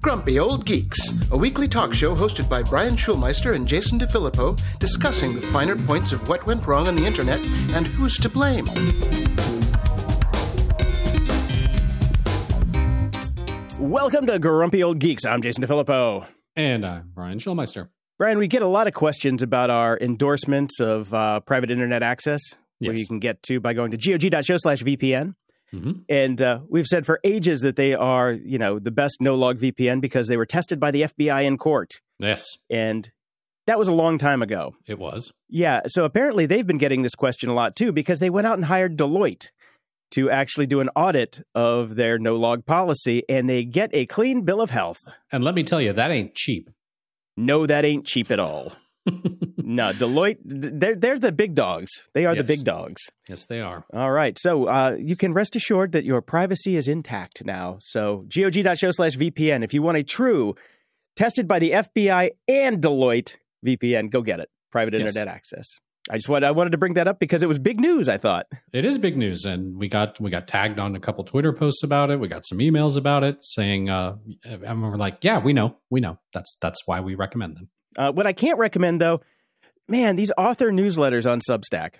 Grumpy Old Geeks, a weekly talk show hosted by Brian Schulmeister and Jason DeFilippo, discussing the finer points of what went wrong on the internet and who's to blame. Welcome to Grumpy Old Geeks. I'm Jason DeFilippo. And I'm Brian Schulmeister. Brian, we get a lot of questions about our endorsements of private internet access, where you can get to by going to gog.show/VPN. Mm-hmm. And we've said for ages that they are, you know, the best no-log VPN because they were tested by the FBI in court. Yes. And that was a long time ago. It was. Yeah. So apparently they've been getting this question a lot, too, because they went out and hired Deloitte to actually do an audit of their no-log policy, and they get a clean bill of health. And let me tell you, that ain't cheap. No, that ain't cheap at all. No, Deloitte, they're the big dogs. They are the big dogs. Yes, they are. All right. So you can rest assured that your privacy is intact now. So gog.show/VPN. If you want a true, tested by the FBI and Deloitte VPN, go get it. Private internet access. I wanted to bring that up because it was big news, I thought. It is big news. And we got tagged on a couple Twitter posts about it. We got some emails about it saying, and we're like, yeah, we know. That's why we recommend them. What I can't recommend, though, man, these author newsletters on Substack.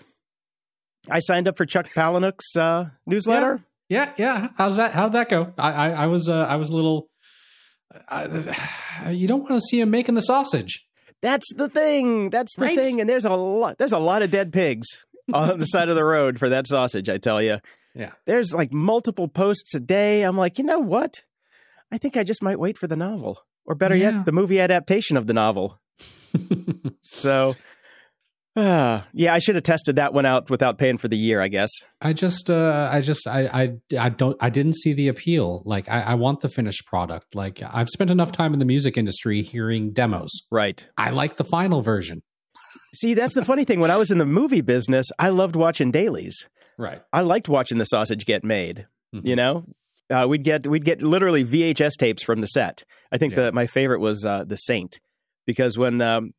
I signed up for Chuck Palahniuk's newsletter. Yeah. How'd that go? I was a little... you don't want to see him making the sausage. That's the thing. That's the thing. And there's a lot of dead pigs on the side of the road for that sausage, I tell you. Yeah. There's like multiple posts a day. I'm like, you know what? I think I just might wait for the novel, or better yet, the movie adaptation of the novel. So, I should have tested that one out without paying for the year, I guess. I didn't see the appeal. Like, I want the finished product. Like, I've spent enough time in the music industry hearing demos. Right. I like the final version. See, that's the funny thing. When I was in the movie business, I loved watching dailies. Right. I liked watching the sausage get made, you know? We'd get literally VHS tapes from the set. I think that my favorite was The Saint. Because when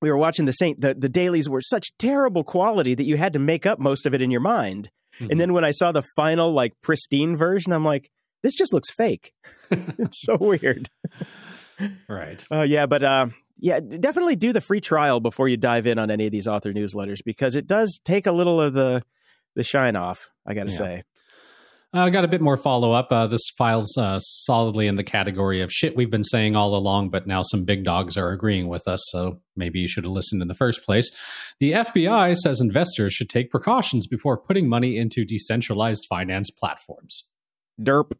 we were watching The Saint, the dailies were such terrible quality that you had to make up most of it in your mind. Mm-hmm. And then when I saw the final, like, pristine version, I'm like, this just looks fake. It's so weird. Right. Definitely do the free trial before you dive in on any of these author newsletters, because it does take a little of the shine off, I got to say. I got a bit more follow-up. This files solidly in the category of shit we've been saying all along, but now some big dogs are agreeing with us, so maybe you should have listened in the first place. The FBI says investors should take precautions before putting money into decentralized finance platforms. Derp.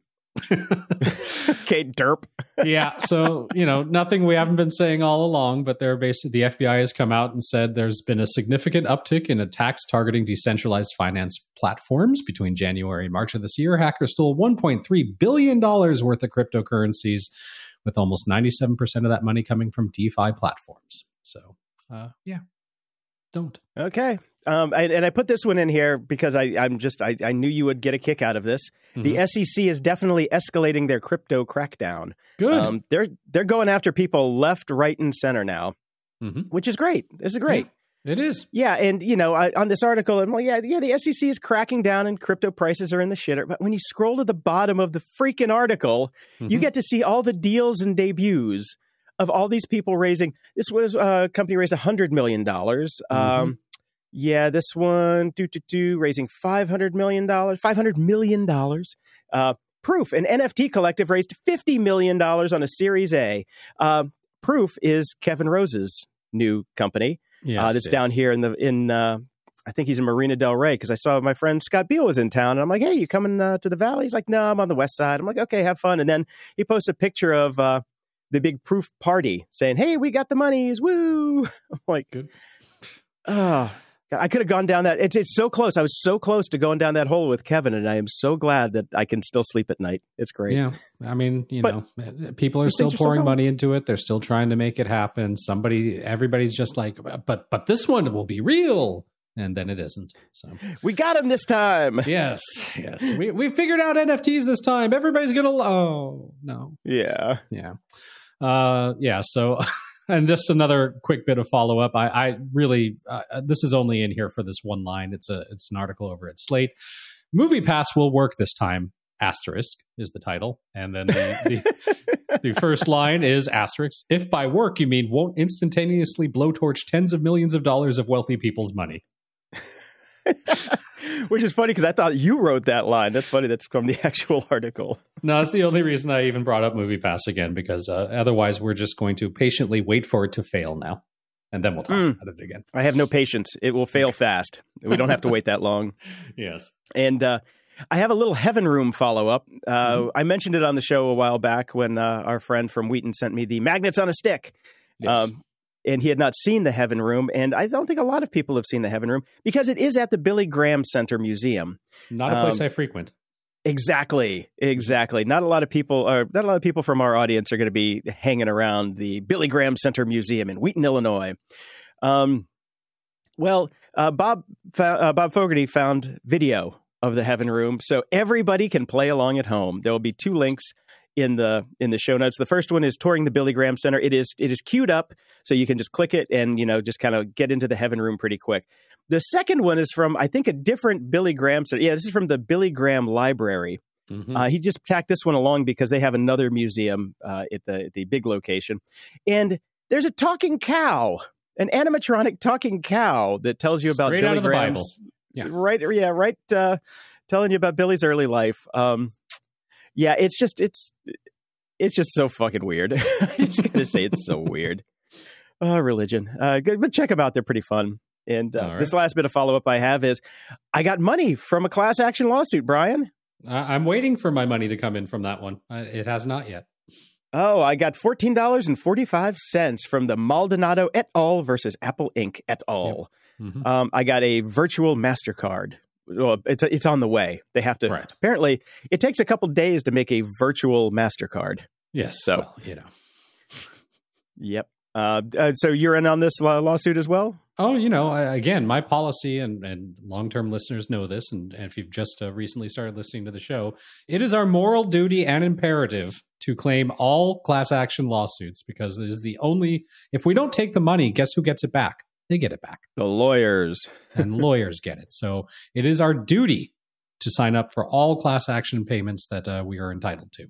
Okay, derp. Yeah, so, you know, nothing we haven't been saying all along, but they're basically, the FBI has come out and said there's been a significant uptick in attacks targeting decentralized finance platforms. Between January and March of this year, hackers stole $1.3 billion worth of cryptocurrencies, with almost 97% of that money coming from DeFi platforms. So, don't. Okay. And I put this one in here because I knew you would get a kick out of this. Mm-hmm. The SEC is definitely escalating their crypto crackdown. Good. They're going after people left, right, and center now, which is great. This is great. Yeah, it is. Yeah. And, you know, on this article, I'm like, the SEC is cracking down and crypto prices are in the shitter. But when you scroll to the bottom of the freaking article, you get to see all the deals and debuts of all these people raising. This was a company raised $100 million. Yeah, this one, raising $500 million. Proof, an NFT collective, raised $50 million on a Series A. Proof is Kevin Rose's new company. Yes, that's down here in I think he's in Marina Del Rey, because I saw my friend Scott Beal was in town, and I'm like, hey, you coming to the Valley? He's like, no, I'm on the West Side. I'm like, okay, have fun. And then he posts a picture of the big Proof party saying, hey, we got the monies, woo! I'm like, good. I could have gone down that. It's so close. I was so close to going down that hole with Kevin, and I am so glad that I can still sleep at night. It's great. Yeah. I mean, you know, people are still pouring money into it. They're still trying to make it happen. Everybody's just like, but this one will be real. And then it isn't. So we got him this time. Yes. Yes. We figured out NFTs this time. Everybody's going to. Oh, no. Yeah. Yeah. So. And just another quick bit of follow-up. I really, this is only in here for this one line. It's an article over at Slate. MoviePass will work this time. asterisk is the title. And then the first line is asterisk. If by work you mean won't instantaneously blowtorch tens of millions of dollars of wealthy people's money. Which is funny because I thought you wrote that line. That's funny. That's from the actual article. No, that's the only reason I even brought up MoviePass again, because otherwise we're just going to patiently wait for it to fail now. And then we'll talk about it again. I have no patience. It will fail fast. We don't have to wait that long. Yes. And I have a little Heaven Room follow-up. I mentioned it on the show a while back when our friend from Wheaton sent me the Magnets on a Stick. Yes. And he had not seen the Heaven Room. And I don't think a lot of people have seen the Heaven Room because it is at the Billy Graham Center Museum. Not a place I frequent. Exactly. Exactly. Not a lot of people from our audience are going to be hanging around the Billy Graham Center Museum in Wheaton, Illinois. Bob Fogarty found video of the Heaven Room, so everybody can play along at home. There will be two links in the show notes. The first one is touring the Billy Graham Center. It is queued up, so you can just click it and just kind of get into the Heaven Room pretty quick. The second one is from, I think, a different Billy Graham Center. Yeah, this is from the Billy Graham Library. Mm-hmm. He just tacked this one along because they have another museum at the big location. And there's a talking cow, an animatronic talking cow that tells you about Billy Graham's. Straight out of the Bible. Yeah. Right. Telling you about Billy's early life. It's just so fucking weird. I just got to say it's so weird. Religion. Good, but check them out. They're pretty fun. And right. This last bit of follow-up I have is, I got money from a class action lawsuit, Brian. I'm waiting for my money to come in from that one. It has not yet. Oh, I got $14.45 from the Maldonado et al. Versus Apple Inc. et al. Yep. Mm-hmm. I got a virtual MasterCard. Well, it's on the way. They have to. Right. Apparently, it takes a couple days to make a virtual MasterCard. Yes. So, Yep. So you're in on this lawsuit as well? Oh, again, my policy, and long-term listeners know this, and if you've just recently started listening to the show, it is our moral duty and imperative to claim all class action lawsuits, because it is the only, if we don't take the money, guess who gets it back? They get it back. The lawyers. And lawyers get it. So it is our duty to sign up for all class action payments that we are entitled to,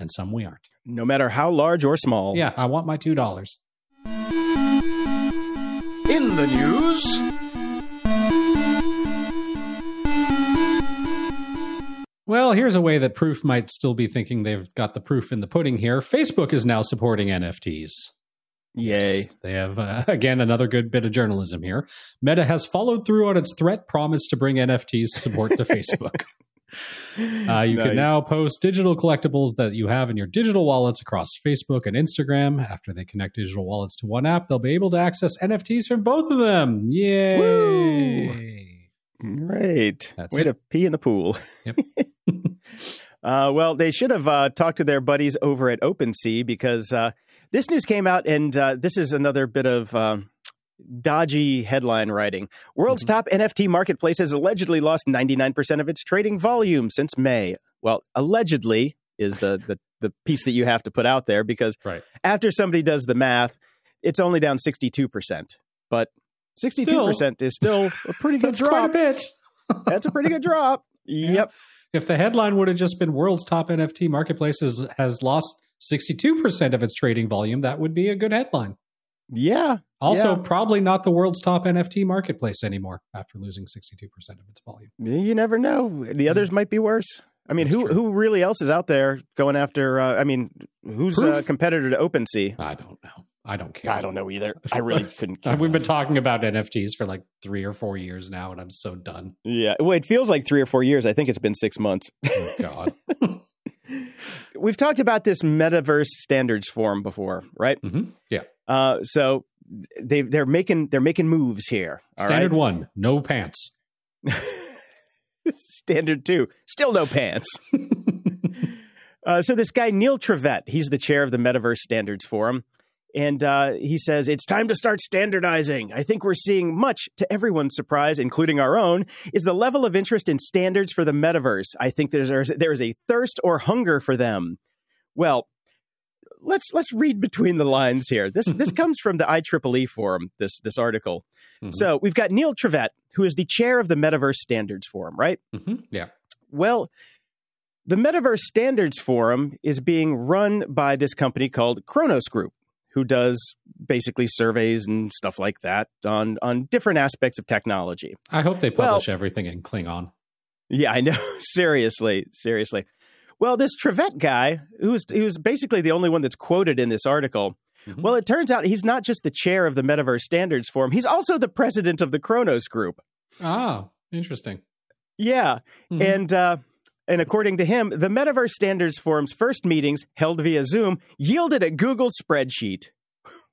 and some we aren't. No matter how large or small. Yeah, I want my $2. In the news. Well, here's a way that Proof might still be thinking they've got the proof in the pudding here. Facebook is now supporting NFTs. Yay. Yes, they have, again, another good bit of journalism here. Meta has followed through on its threat promise to bring NFTs support to Facebook. You can now post digital collectibles that you have in your digital wallets across Facebook and Instagram. After they connect digital wallets to one app, they'll be able to access NFTs from both of them. Yay! Woo. Great. That's Way it. To pee in the pool. Yep. Well, they should have talked to their buddies over at OpenSea, because this news came out, and this is another bit of... dodgy headline writing. World's top NFT marketplace has allegedly lost 99% of its trading volume since May. Well, allegedly is the piece that you have to put out there, because after somebody does the math, it's only down 62%. But 62% is still a pretty good drop. Quite a bit. That's a pretty good drop. Yep. If the headline would have just been world's top NFT marketplaces has lost 62% of its trading volume, that would be a good headline. Yeah. Also, probably not the world's top NFT marketplace anymore after losing 62% of its volume. You never know. The others might be worse. I mean, who really else is out there going after, who's a competitor to OpenSea? I don't know. I don't care. I don't know either. I really couldn't care. We've been talking about NFTs for like 3 or 4 years now, and I'm so done. Yeah. Well, it feels like 3 or 4 years. I think it's been 6 months. Oh, God. We've talked about this Metaverse Standards Forum before, right? Mm-hmm. Yeah. So they're making moves here. Standard 1, no pants. Standard 2, still no pants. So this guy, Neil Trevett, he's the chair of the Metaverse Standards Forum. And he says, it's time to start standardizing. I think we're seeing much to everyone's surprise, including our own, is the level of interest in standards for the metaverse. I think there is a thirst or hunger for them. Well, let's read between the lines here. This comes from the IEEE forum, this article. Mm-hmm. So we've got Neil Trevett, who is the chair of the Metaverse Standards Forum, right? Mm-hmm. Yeah. Well, The Metaverse Standards Forum is being run by this company called Khronos Group, who does basically surveys and stuff like that on different aspects of technology. I hope they publish everything in Klingon. Yeah, I know. Seriously. Well, this Trevett guy, who's basically the only one that's quoted in this article, mm-hmm. Well, it turns out he's not just the chair of the Metaverse Standards Forum. He's also the president of the Khronos Group. Ah, interesting. Yeah. Mm-hmm. And according to him, the Metaverse Standards Forum's first meetings, held via Zoom, yielded a Google spreadsheet.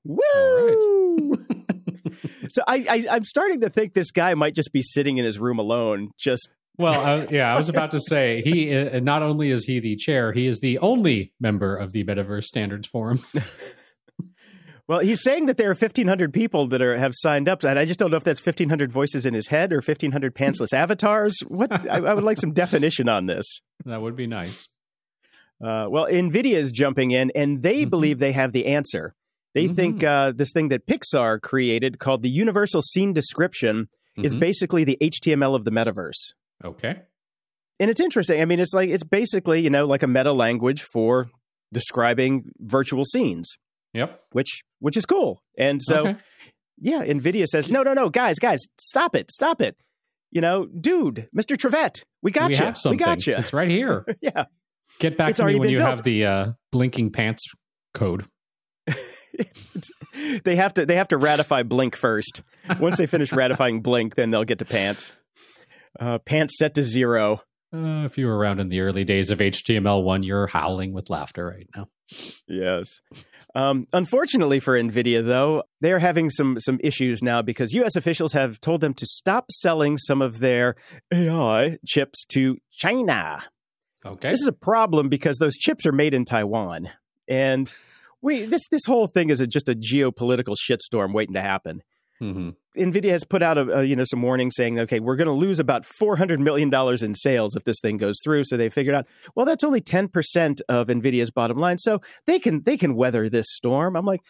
Woo! All right. So I'm starting to think this guy might just be sitting in his room alone, just... Well, I was about to say, not only is he the chair, he is the only member of the Metaverse Standards Forum. Well, he's saying that there are 1,500 people that have signed up, and I just don't know if that's 1,500 voices in his head or 1,500 pantsless avatars. I would like some definition on this. That would be nice. Well, Nvidia is jumping in, and they mm-hmm. believe they have the answer. They mm-hmm. think this thing that Pixar created called the Universal Scene Description mm-hmm. is basically the HTML of the metaverse. Okay. And it's interesting. I mean, it's basically, like a meta language for describing virtual scenes. Yep. Which is cool. And so, Nvidia says, no, guys, stop it. Dude, Mr. Trevett, we got you. We got you. It's right here. Yeah. Get back to me when you have the blinking pants code. They have to ratify Blink first. Once they finish ratifying Blink, then they'll get to pants. Pants set to 0. If you were around in the early days of HTML1, you're howling with laughter right now. Yes. Unfortunately for NVIDIA, though, they're having some issues now because U.S. officials have told them to stop selling some of their AI chips to China. Okay. This is a problem because those chips are made in Taiwan. And this whole thing is just a geopolitical shitstorm waiting to happen. Mm-hmm. NVIDIA has put out some warning saying, okay, we're going to lose about $400 million in sales if this thing goes through. So they figured out, well, that's only 10% of NVIDIA's bottom line. So they can weather this storm. I'm like,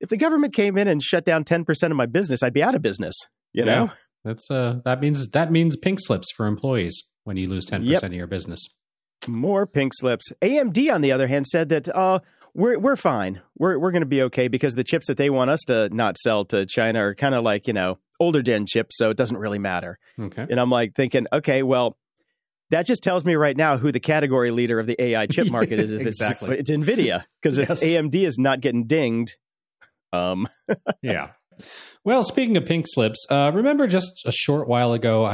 if the government came in and shut down 10% of my business, I'd be out of business. You know, that's that means pink slips for employees when you lose 10% of your business. More pink slips. AMD, on the other hand, said that, We're fine. We're going to be okay because the chips that they want us to not sell to China are kind of like, older gen chips, so it doesn't really matter. Okay. And I'm like thinking, okay, well, that just tells me right now who the category leader of the AI chip market is. Exactly. It's NVIDIA because if AMD is not getting dinged. Yeah. Well, speaking of pink slips, remember just a short while ago,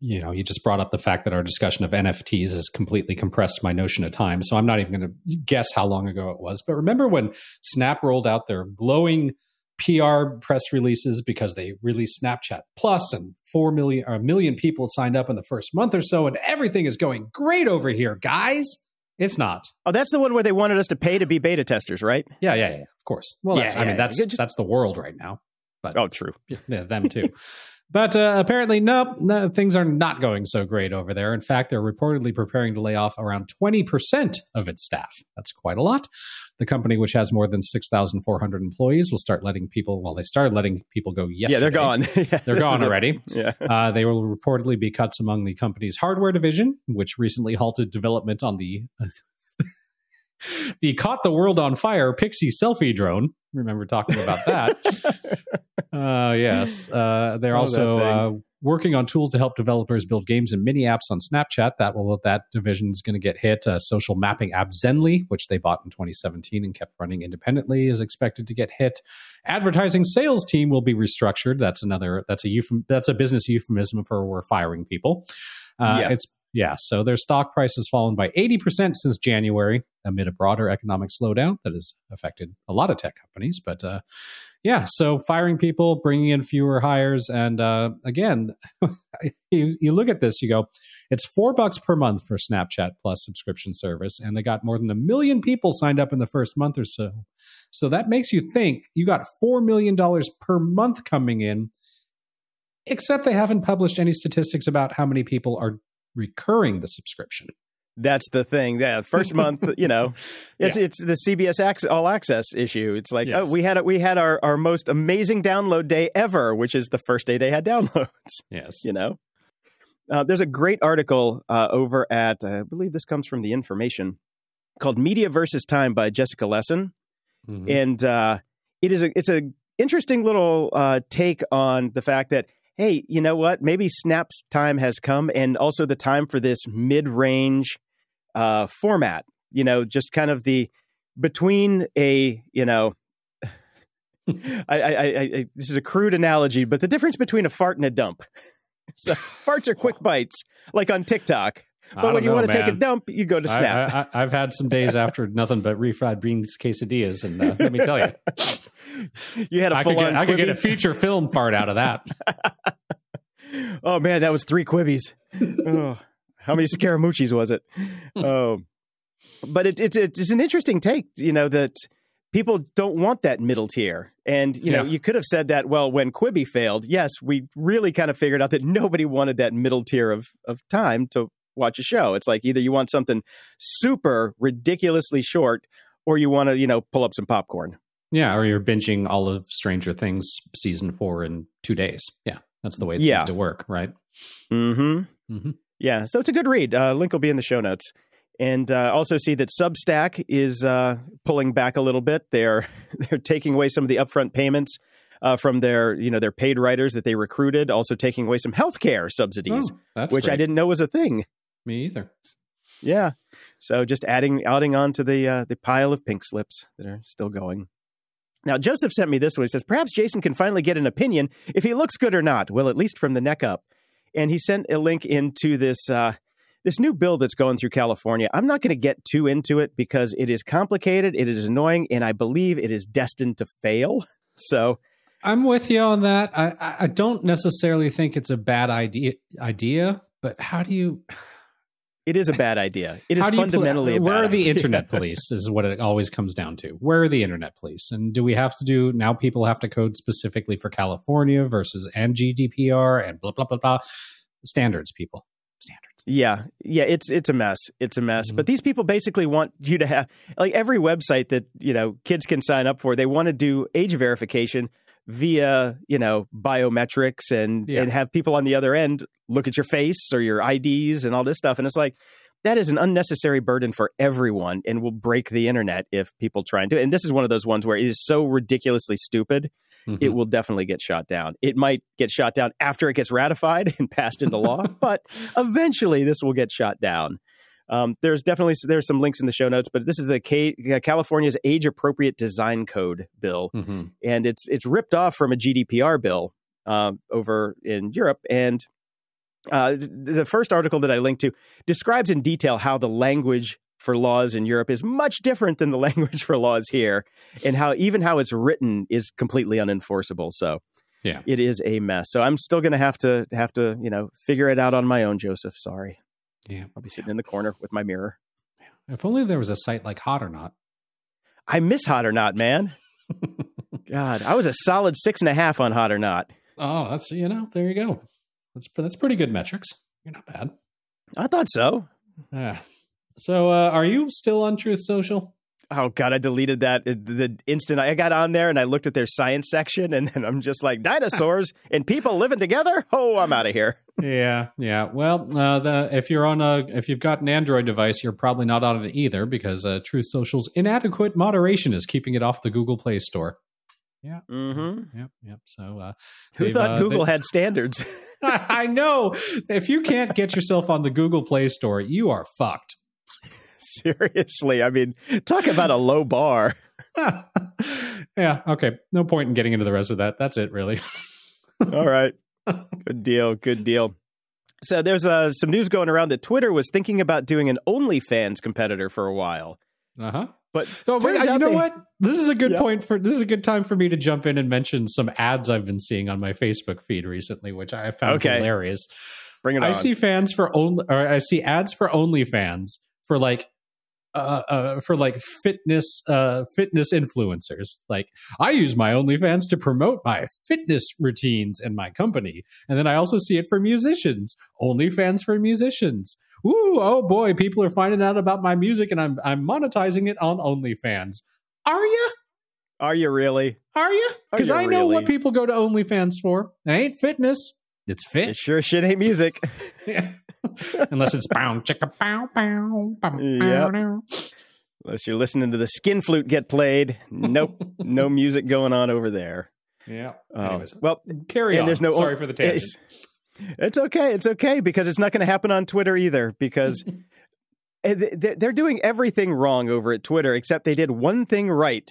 you just brought up the fact that our discussion of NFTs has completely compressed my notion of time, so I'm not even going to guess how long ago it was. But remember when Snap rolled out their glowing PR press releases because they released Snapchat Plus and 1 million people signed up in the first month or so, and everything is going great over here, guys? It's not. Oh, that's the one where they wanted us to pay to be beta testers, right? Yeah. Of course. Well, that's the world right now. But true. Yeah, them too. But apparently, no, things are not going so great over there. In fact, they're reportedly preparing to lay off around 20% of its staff. That's quite a lot. The company, which has more than 6,400 employees, will start letting people. Well, they started letting people go yesterday. Yeah, they're gone. They're gone already. They will reportedly be cuts among the company's hardware division, which recently halted development on the the caught the world on fire Pixie selfie drone. Remember talking about that? Yes. They're also working on tools to help developers build games and mini apps on Snapchat. That division is going to get hit. Social mapping app Zenly, which they bought in 2017 and kept running independently, is expected to get hit. Advertising sales team will be restructured. That's a business euphemism for we're firing people. So their stock price has fallen by 80% since January amid a broader economic slowdown that has affected a lot of tech companies. But so firing people, bringing in fewer hires. And again, you look at this, you go, it's $4 per month for Snapchat Plus subscription service. And they got more than 1 million people signed up in the first month or so. So that makes you think you got $4 million per month coming in, except they haven't published any statistics about how many people are recurring the subscription. That's the thing. Yeah, first month, it's the CBS All Access issue. It's like, we had our most amazing download day ever, which is the first day they had downloads. Yes, There's a great article over at, I believe this comes from The Information, called Media Versus Time by Jessica Lesson. Mm-hmm. And it's a interesting little take on the fact that, hey, you know what? Maybe Snap's time has come, and also the time for this mid-range format, you know, just kind of the between a, you know, I this is a crude analogy, but the difference between a fart and a dump. So farts are quick bites, like on TikTok. But when you want to take a dump, you go to Snap. I've had some days after nothing but refried beans quesadillas, and let me tell you, you had a full-on. I could get a feature film fart out of that. Oh man, that was 3 Quibbies. Oh, how many Scaramucci's was it? But it's an interesting take, you know, that people don't want that middle tier. And, you know, you could have said that, well, when Quibi failed, yes, we really kind of figured out that nobody wanted that middle tier of time to watch a show. It's like either you want something super ridiculously short, or you want to, you know, pull up some popcorn. Yeah, or you're binging all of Stranger Things season 4 in 2 days. Yeah, that's the way it seems to work, right? Mm-hmm. Mm-hmm. Yeah, so it's a good read. Link will be in the show notes. And also see that Substack is pulling back a little bit. They're taking away some of the upfront payments from their paid writers that they recruited. Also taking away some healthcare subsidies, which great. I didn't know was a thing. Me either. Yeah. So just adding on to the pile of pink slips that are still going. Now, Joseph sent me this one. He says, perhaps Jason can finally get an opinion if he looks good or not. Well, at least from the neck up. And he sent a link into this new bill that's going through California. I'm not going to get too into it because it is complicated. It is annoying. And I believe it is destined to fail. So I'm with you on that. I don't necessarily think it's a bad idea, but how do you... It is a bad idea. It is fundamentally a bad idea. Where are the internet police is what it always comes down to. Where are the internet police? And do we have to do, now people have to code specifically for California and GDPR and blah, blah, blah, blah. Standards, people. Standards. Yeah. Yeah. It's a mess. It's a mess. Mm-hmm. But these people basically want you to have, like every website that, you know, kids can sign up for, they want to do age verification via, you know, biometrics and have people on the other end look at your face or your IDs and all this stuff. And it's like, that is an unnecessary burden for everyone and will break the internet if people try and do it. And this is one of those ones where it is so ridiculously stupid, it will definitely get shot down. It might get shot down after it gets ratified and passed into law, but eventually this will get shot down. There's some links in the show notes, but this is the California's age-appropriate design code bill, and it's ripped off from a GDPR bill over in Europe. And the first article that I linked to describes in detail how the language for laws in Europe is much different than the language for laws here, and how it's written is completely unenforceable. So it is a mess. So I'm still going to have to figure it out on my own, Joseph. Sorry. Yeah, I'll be sitting in the corner with my mirror. Yeah. If only there was a site like Hot or Not. I miss Hot or Not, man. God, I was a solid 6.5 on Hot or Not. Oh, that's, there you go. That's pretty good metrics. You're not bad. I thought so. So are you still on Truth Social? Oh, God, I deleted that the instant I got on there and I looked at their science section, and then I'm just like, dinosaurs and people living together? Oh, I'm out of here. Yeah. Well, if you've got an Android device, you're probably not on it either because Truth Social's inadequate moderation is keeping it off the Google Play Store. Yeah. Mm-hmm. Yep. So who thought Google had standards? I know. If you can't get yourself on the Google Play Store, you are fucked. Seriously, I mean, talk about a low bar. Yeah, okay. No point in getting into the rest of that. That's it, really. All right. Good deal. So there's some news going around that Twitter was thinking about doing an OnlyFans competitor for a while. Uh-huh. But what? This is a good point this is a good time for me to jump in and mention some ads I've been seeing on my Facebook feed recently, which I found hilarious. Bring it on. I see ads for OnlyFans. For fitness influencers. Like, I use my OnlyFans to promote my fitness routines and my company. And then I also see it for musicians. OnlyFans for musicians. Ooh, oh boy, people are finding out about my music and I'm monetizing it on OnlyFans. Are you? Are you really? Because I know what people go to OnlyFans for. It ain't fitness. It's fish. It sure shit ain't music. Yeah. Unless it's bow, chicka, bow, bow, bow, yep. Bow. Unless you're listening to the skin flute get played. Nope. No music going on over there. Yeah. Anyways, well, carry on. There's no Sorry for the tangent. It's okay. It's okay, because it's not going to happen on Twitter either, because they're doing everything wrong over at Twitter, except they did one thing right.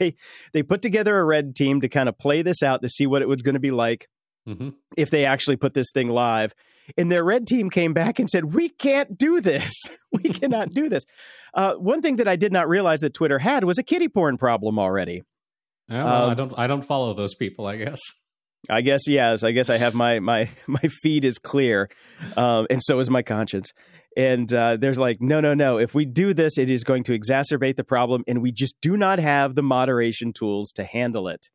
They put together a red team to kind of play this out to see what it was going to be like. Mm-hmm. If they actually put this thing live. And their red team came back and said, we can't do this. We cannot do this. One thing that I did not realize that Twitter had was a kiddie porn problem already. Yeah, well, I don't follow those people, I guess. I guess, yes. I guess I have my feed is clear. And so is my conscience. And there's like, no. If we do this, it is going to exacerbate the problem. And we just do not have the moderation tools to handle it.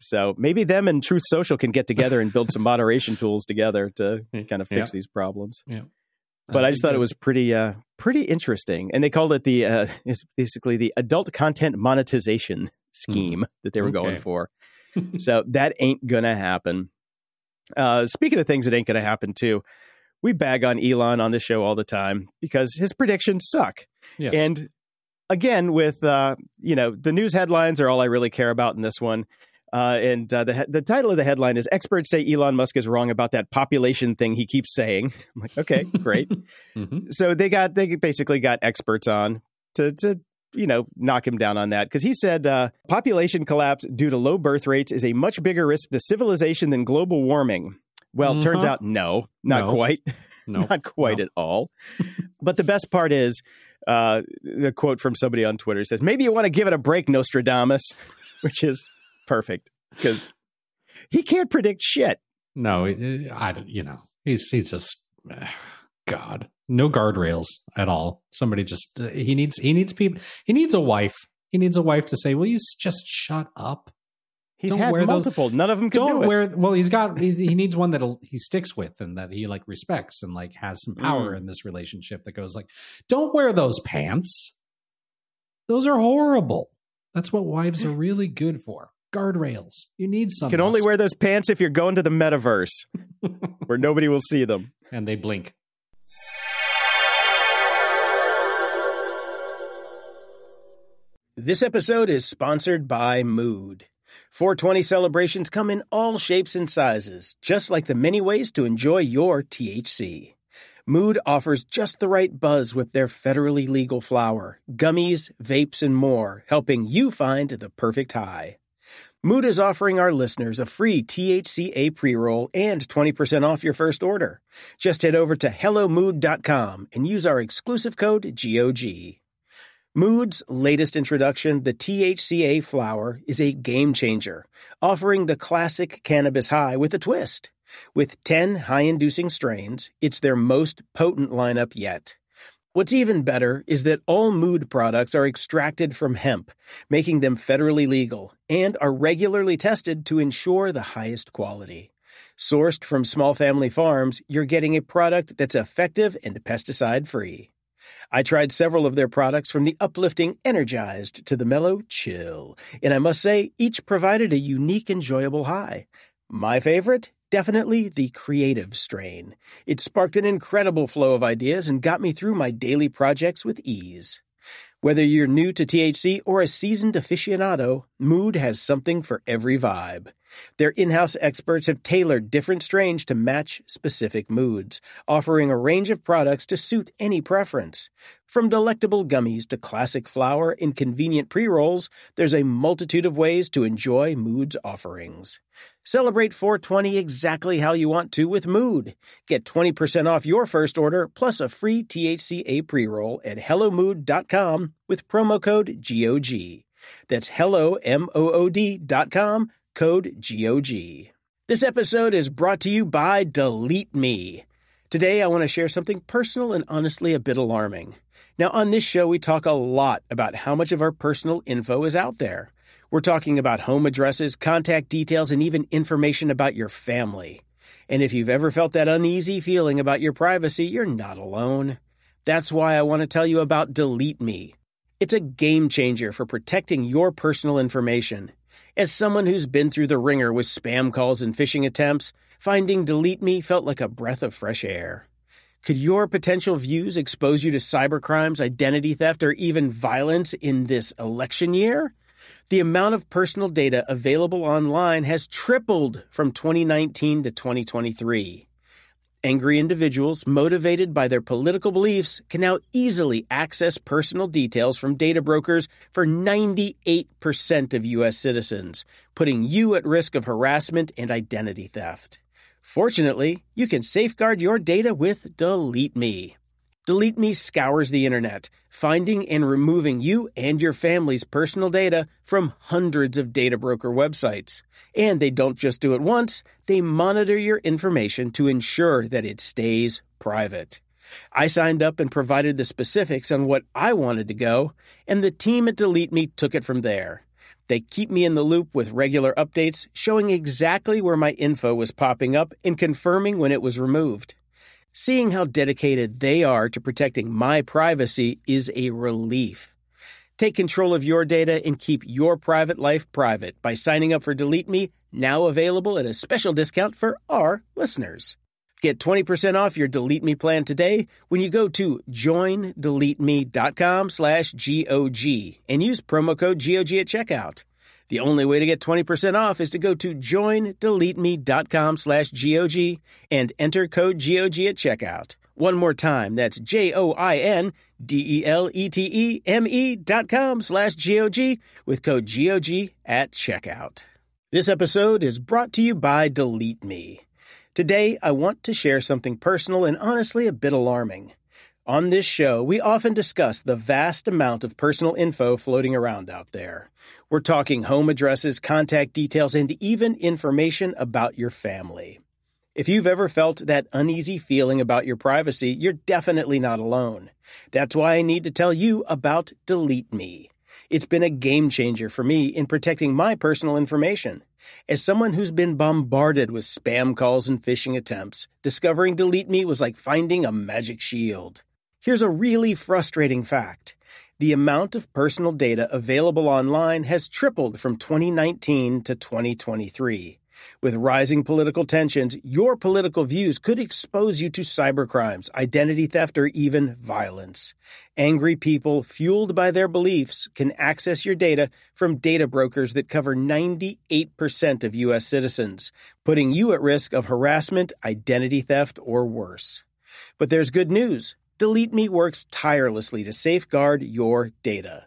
So maybe them and Truth Social can get together and build some moderation tools together to kind of fix these problems. Yeah. But I just thought it was pretty interesting. And they called it it's basically the adult content monetization scheme that they were going for. So that ain't going to happen. Speaking of things that ain't going to happen, too, we bag on Elon on the show all the time because his predictions suck. Yes. And again, with, the news headlines are all I really care about in this one. The title of the headline is "Experts Say Elon Musk is Wrong About That Population Thing He Keeps Saying." I'm like, okay, great. So they basically got experts on to knock him down on that, because he said population collapse due to low birth rates is a much bigger risk to civilization than global warming. Well, turns out, not quite. No. Not quite at all. But the best part is the quote from somebody on Twitter says, "Maybe you want to give it a break, Nostradamus," which is perfect, because he can't predict shit. No, he's just God. No guardrails at all. Somebody just he needs people. He needs a wife. He needs a wife to say, "Will you just shut up?" He's don't had multiple. None of them can don't do wear. It. Well, he needs one that he sticks with and that he respects and has some power in this relationship that goes "Don't wear those pants. Those are horrible." That's what wives are really good for. Guardrails. You need some. You can only wear those pants if you're going to the metaverse where nobody will see them. And they blink. This episode is sponsored by Mood. 420 celebrations come in all shapes and sizes, just like the many ways to enjoy your THC. Mood offers just the right buzz with their federally legal flower, gummies, vapes, and more, helping you find the perfect high. Mood is offering our listeners a free THCA pre-roll and 20% off your first order. Just head over to HelloMood.com and use our exclusive code GOG. Mood's latest introduction, the THCA flower, is a game changer, offering the classic cannabis high with a twist. With 10 high-inducing strains, it's their most potent lineup yet. What's even better is that all Mood products are extracted from hemp, making them federally legal, and are regularly tested to ensure the highest quality. Sourced from small family farms, you're getting a product that's effective and pesticide-free. I tried several of their products, from the uplifting Energized to the mellow Chill, and I must say, each provided a unique, enjoyable high. My favorite? Definitely the creative strain. It sparked an incredible flow of ideas and got me through my daily projects with ease. Whether you're new to THC or a seasoned aficionado, Mood has something for every vibe. Their in-house experts have tailored different strains to match specific moods, offering a range of products to suit any preference. From delectable gummies to classic flower and convenient pre-rolls, there's a multitude of ways to enjoy Mood's offerings. Celebrate 420 exactly how you want to with Mood. Get 20% off your first order plus a free THCA pre-roll at HelloMood.com with promo code GOG. That's HelloMood.com. Code GOG. This episode is brought to you by Delete Me. Today, I want to share something personal and honestly a bit alarming. Now, on this show, we talk a lot about how much of our personal info is out there. We're talking about home addresses, contact details, and even information about your family. And if you've ever felt that uneasy feeling about your privacy, you're not alone. That's why I want to tell you about Delete Me. It's a game changer for protecting your personal information. As someone who's been through the ringer with spam calls and phishing attempts, finding Delete Me felt like a breath of fresh air. Could your potential views expose you to cybercrimes, identity theft, or even violence in this election year? The amount of personal data available online has tripled from 2019 to 2023. Angry individuals motivated by their political beliefs can now easily access personal details from data brokers for 98% of U.S. citizens, putting you at risk of harassment and identity theft. Fortunately, you can safeguard your data with Delete Me. Delete Me scours the internet, finding and removing you and your family's personal data from hundreds of data broker websites. And they don't just do it once, they monitor your information to ensure that it stays private. I signed up and provided the specifics on what I wanted to go, and the team at Delete Me took it from there. They keep me in the loop with regular updates, showing exactly where my info was popping up and confirming when it was removed. Seeing how dedicated they are to protecting my privacy is a relief. Take control of your data and keep your private life private by signing up for Delete Me, now available at a special discount for our listeners. Get 20% off your Delete Me plan today when you go to joindeleteme.com/GOG and use promo code GOG at checkout. The only way to get 20% off is to go to joindeleteme.com/GOG and enter code GOG at checkout. One more time, that's joindeleteme.com/GOG with code GOG at checkout. This episode is brought to you by Delete Me. Today, I want to share something personal and honestly a bit alarming. On this show, we often discuss the vast amount of personal info floating around out there. We're talking home addresses, contact details, and even information about your family. If you've ever felt that uneasy feeling about your privacy, you're definitely not alone. That's why I need to tell you about Delete Me. It's been a game changer for me in protecting my personal information. As someone who's been bombarded with spam calls and phishing attempts, discovering Delete Me was like finding a magic shield. Here's a really frustrating fact. The amount of personal data available online has tripled from 2019 to 2023. With rising political tensions, your political views could expose you to cybercrimes, identity theft, or even violence. Angry people, fueled by their beliefs, can access your data from data brokers that cover 98% of U.S. citizens, putting you at risk of harassment, identity theft, or worse. But there's good news. Delete Me works tirelessly to safeguard your data.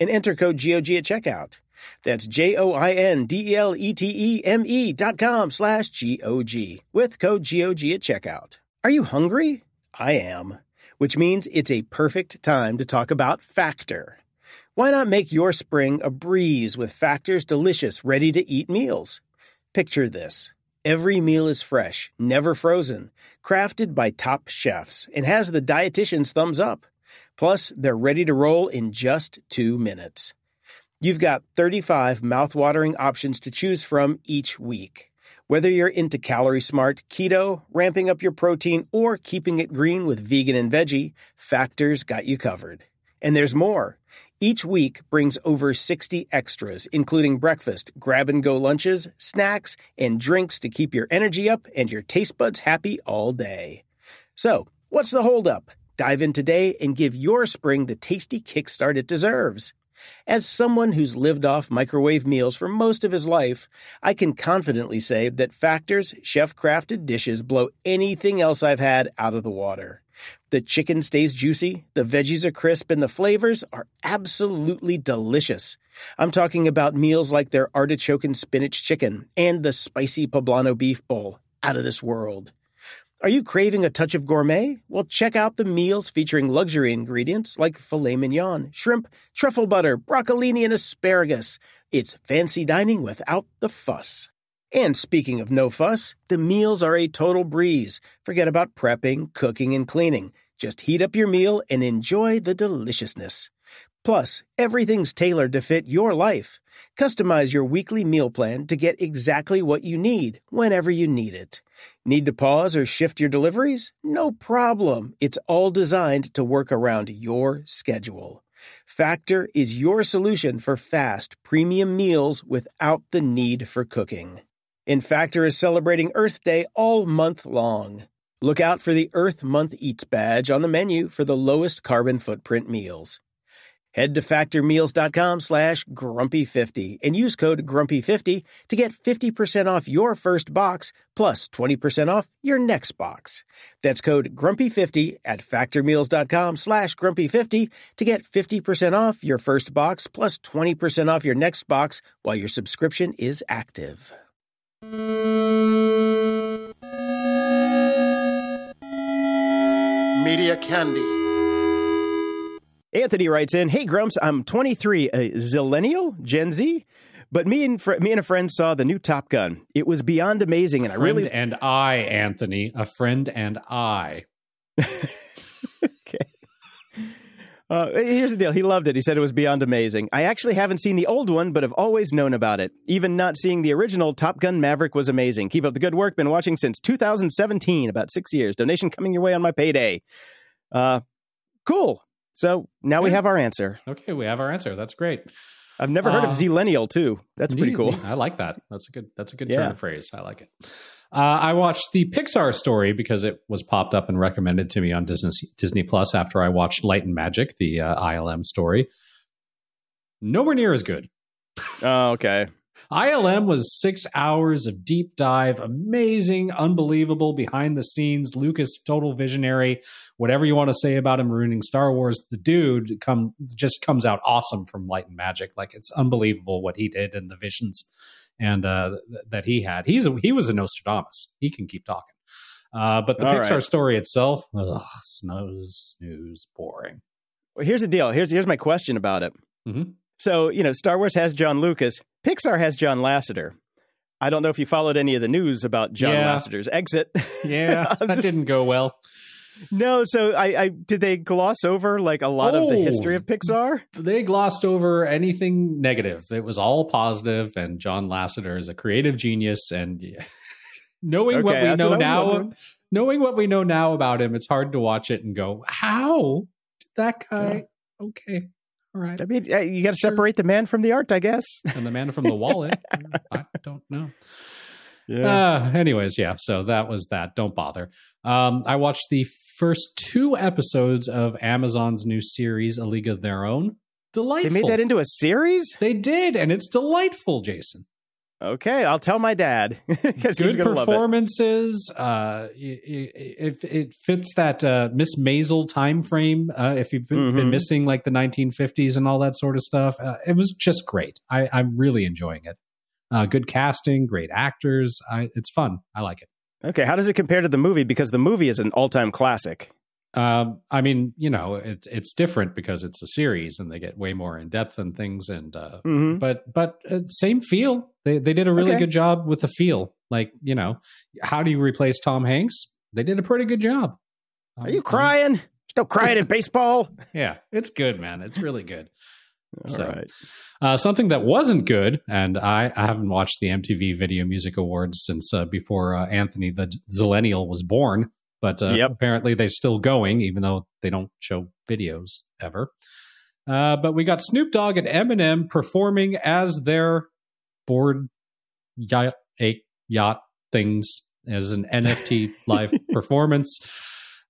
and enter code GOG at checkout. That's joindeleteme.com/GOG with code GOG at checkout. Are you hungry? I am, which means it's a perfect time to talk about Factor. Why not make your spring a breeze with Factor's delicious, ready-to-eat meals? Picture this. Every meal is fresh, never frozen, crafted by top chefs, and has the dietitian's thumbs up. Plus, they're ready to roll in just 2 minutes. You've got 35 mouthwatering options to choose from each week. Whether you're into calorie smart, keto, ramping up your protein, or keeping it green with vegan and veggie, Factor's got you covered. And there's more. Each week brings over 60 extras, including breakfast, grab-and-go lunches, snacks, and drinks to keep your energy up and your taste buds happy all day. So, what's the holdup? Dive in today and give your spring the tasty kickstart it deserves. As someone who's lived off microwave meals for most of his life, I can confidently say that Factor's chef-crafted dishes blow anything else I've had out of the water. The chicken stays juicy, the veggies are crisp, and the flavors are absolutely delicious. I'm talking about meals like their artichoke and spinach chicken and the spicy poblano beef bowl. Out of this world. Are you craving a touch of gourmet? Well, check out the meals featuring luxury ingredients like filet mignon, shrimp, truffle butter, broccolini, and asparagus. It's fancy dining without the fuss. And speaking of no fuss, the meals are a total breeze. Forget about prepping, cooking, and cleaning. Just heat up your meal and enjoy the deliciousness. Plus, everything's tailored to fit your life. Customize your weekly meal plan to get exactly what you need, whenever you need it. Need to pause or shift your deliveries? No problem. It's all designed to work around your schedule. Factor is your solution for fast, premium meals without the need for cooking. And Factor is celebrating Earth Day all month long. Look out for the Earth Month Eats badge on the menu for the lowest carbon footprint meals. Head to factormeals.com/grumpy50 and use code GRUMPY50 to get 50% off your first box plus 20% off your next box. That's code GRUMPY50 at factormeals.com/grumpy50 to get 50% off your first box plus 20% off your next box while your subscription is active. Media Candy. Anthony writes in, "Hey Grumps, I'm 23, a Zillennial, Gen Z, but me and a friend saw the new Top Gun. It was beyond amazing, and a friend and I, Anthony. Okay. Here's the deal. He loved it. He said it was beyond amazing. I actually haven't seen the old one, but have always known about it. Even not seeing the original, Top Gun Maverick was amazing. Keep up the good work. Been watching since 2017, about 6 years. Donation coming your way on my payday. Cool." So now we have our answer. Okay, we have our answer. That's great. I've never heard of Zillennial, too. That's pretty cool. I like that. That's a good turn of phrase. I like it. I watched the Pixar story because it was popped up and recommended to me on Disney Plus after I watched Light & Magic, the ILM story. Nowhere near as good. Oh, okay. ILM was 6 hours of deep dive, amazing, unbelievable, behind the scenes, Lucas, total visionary, whatever you want to say about him ruining Star Wars. The dude just comes out awesome from Light & Magic. Like, it's unbelievable what he did and the visions and that he had. He was a Nostradamus. He can keep talking. But the Pixar story itself, snooze, boring. Well, here's the deal. Here's my question about it. Mm-hmm. So, Star Wars has John Lucas. Pixar has John Lasseter. I don't know if you followed any of the news about John Lasseter's exit. Yeah, that didn't go well. No, so I did they gloss over like a lot of the history of Pixar? They glossed over anything negative. It was all positive, and John Lasseter is a creative genius. And knowing what we know now about him, it's hard to watch it and go, "How did that guy?" Yeah. Okay. Right. I mean, you got to separate the man from the art, I guess. And the man from the wallet. I don't know. Yeah. Anyways, yeah. So that was that. Don't bother. I watched the first 2 episodes of Amazon's new series, A League of Their Own. Delightful. They made that into a series? They did. And it's delightful, Jason. Okay. I'll tell my dad. Because he's going to love it. Good performances. It fits that Miss Maisel time frame. If you've been missing like the 1950s and all that sort of stuff, it was just great. I'm really enjoying it. Good casting, great actors. It's fun. I like it. Okay. How does it compare to the movie? Because the movie is an all-time classic. I mean, it's different because it's a series and they get way more in depth and things. And but same feel. They did a really good job with the feel. Like, how do you replace Tom Hanks? They did a pretty good job. Are you crying? No crying in baseball. Yeah, it's good, man. It's really good. All right. Something that wasn't good, and I haven't watched the MTV Video Music Awards since before Anthony the Zillennial was born. But apparently they're still going, even though they don't show videos ever. But we got Snoop Dogg and Eminem performing as their board yacht things as an NFT live performance.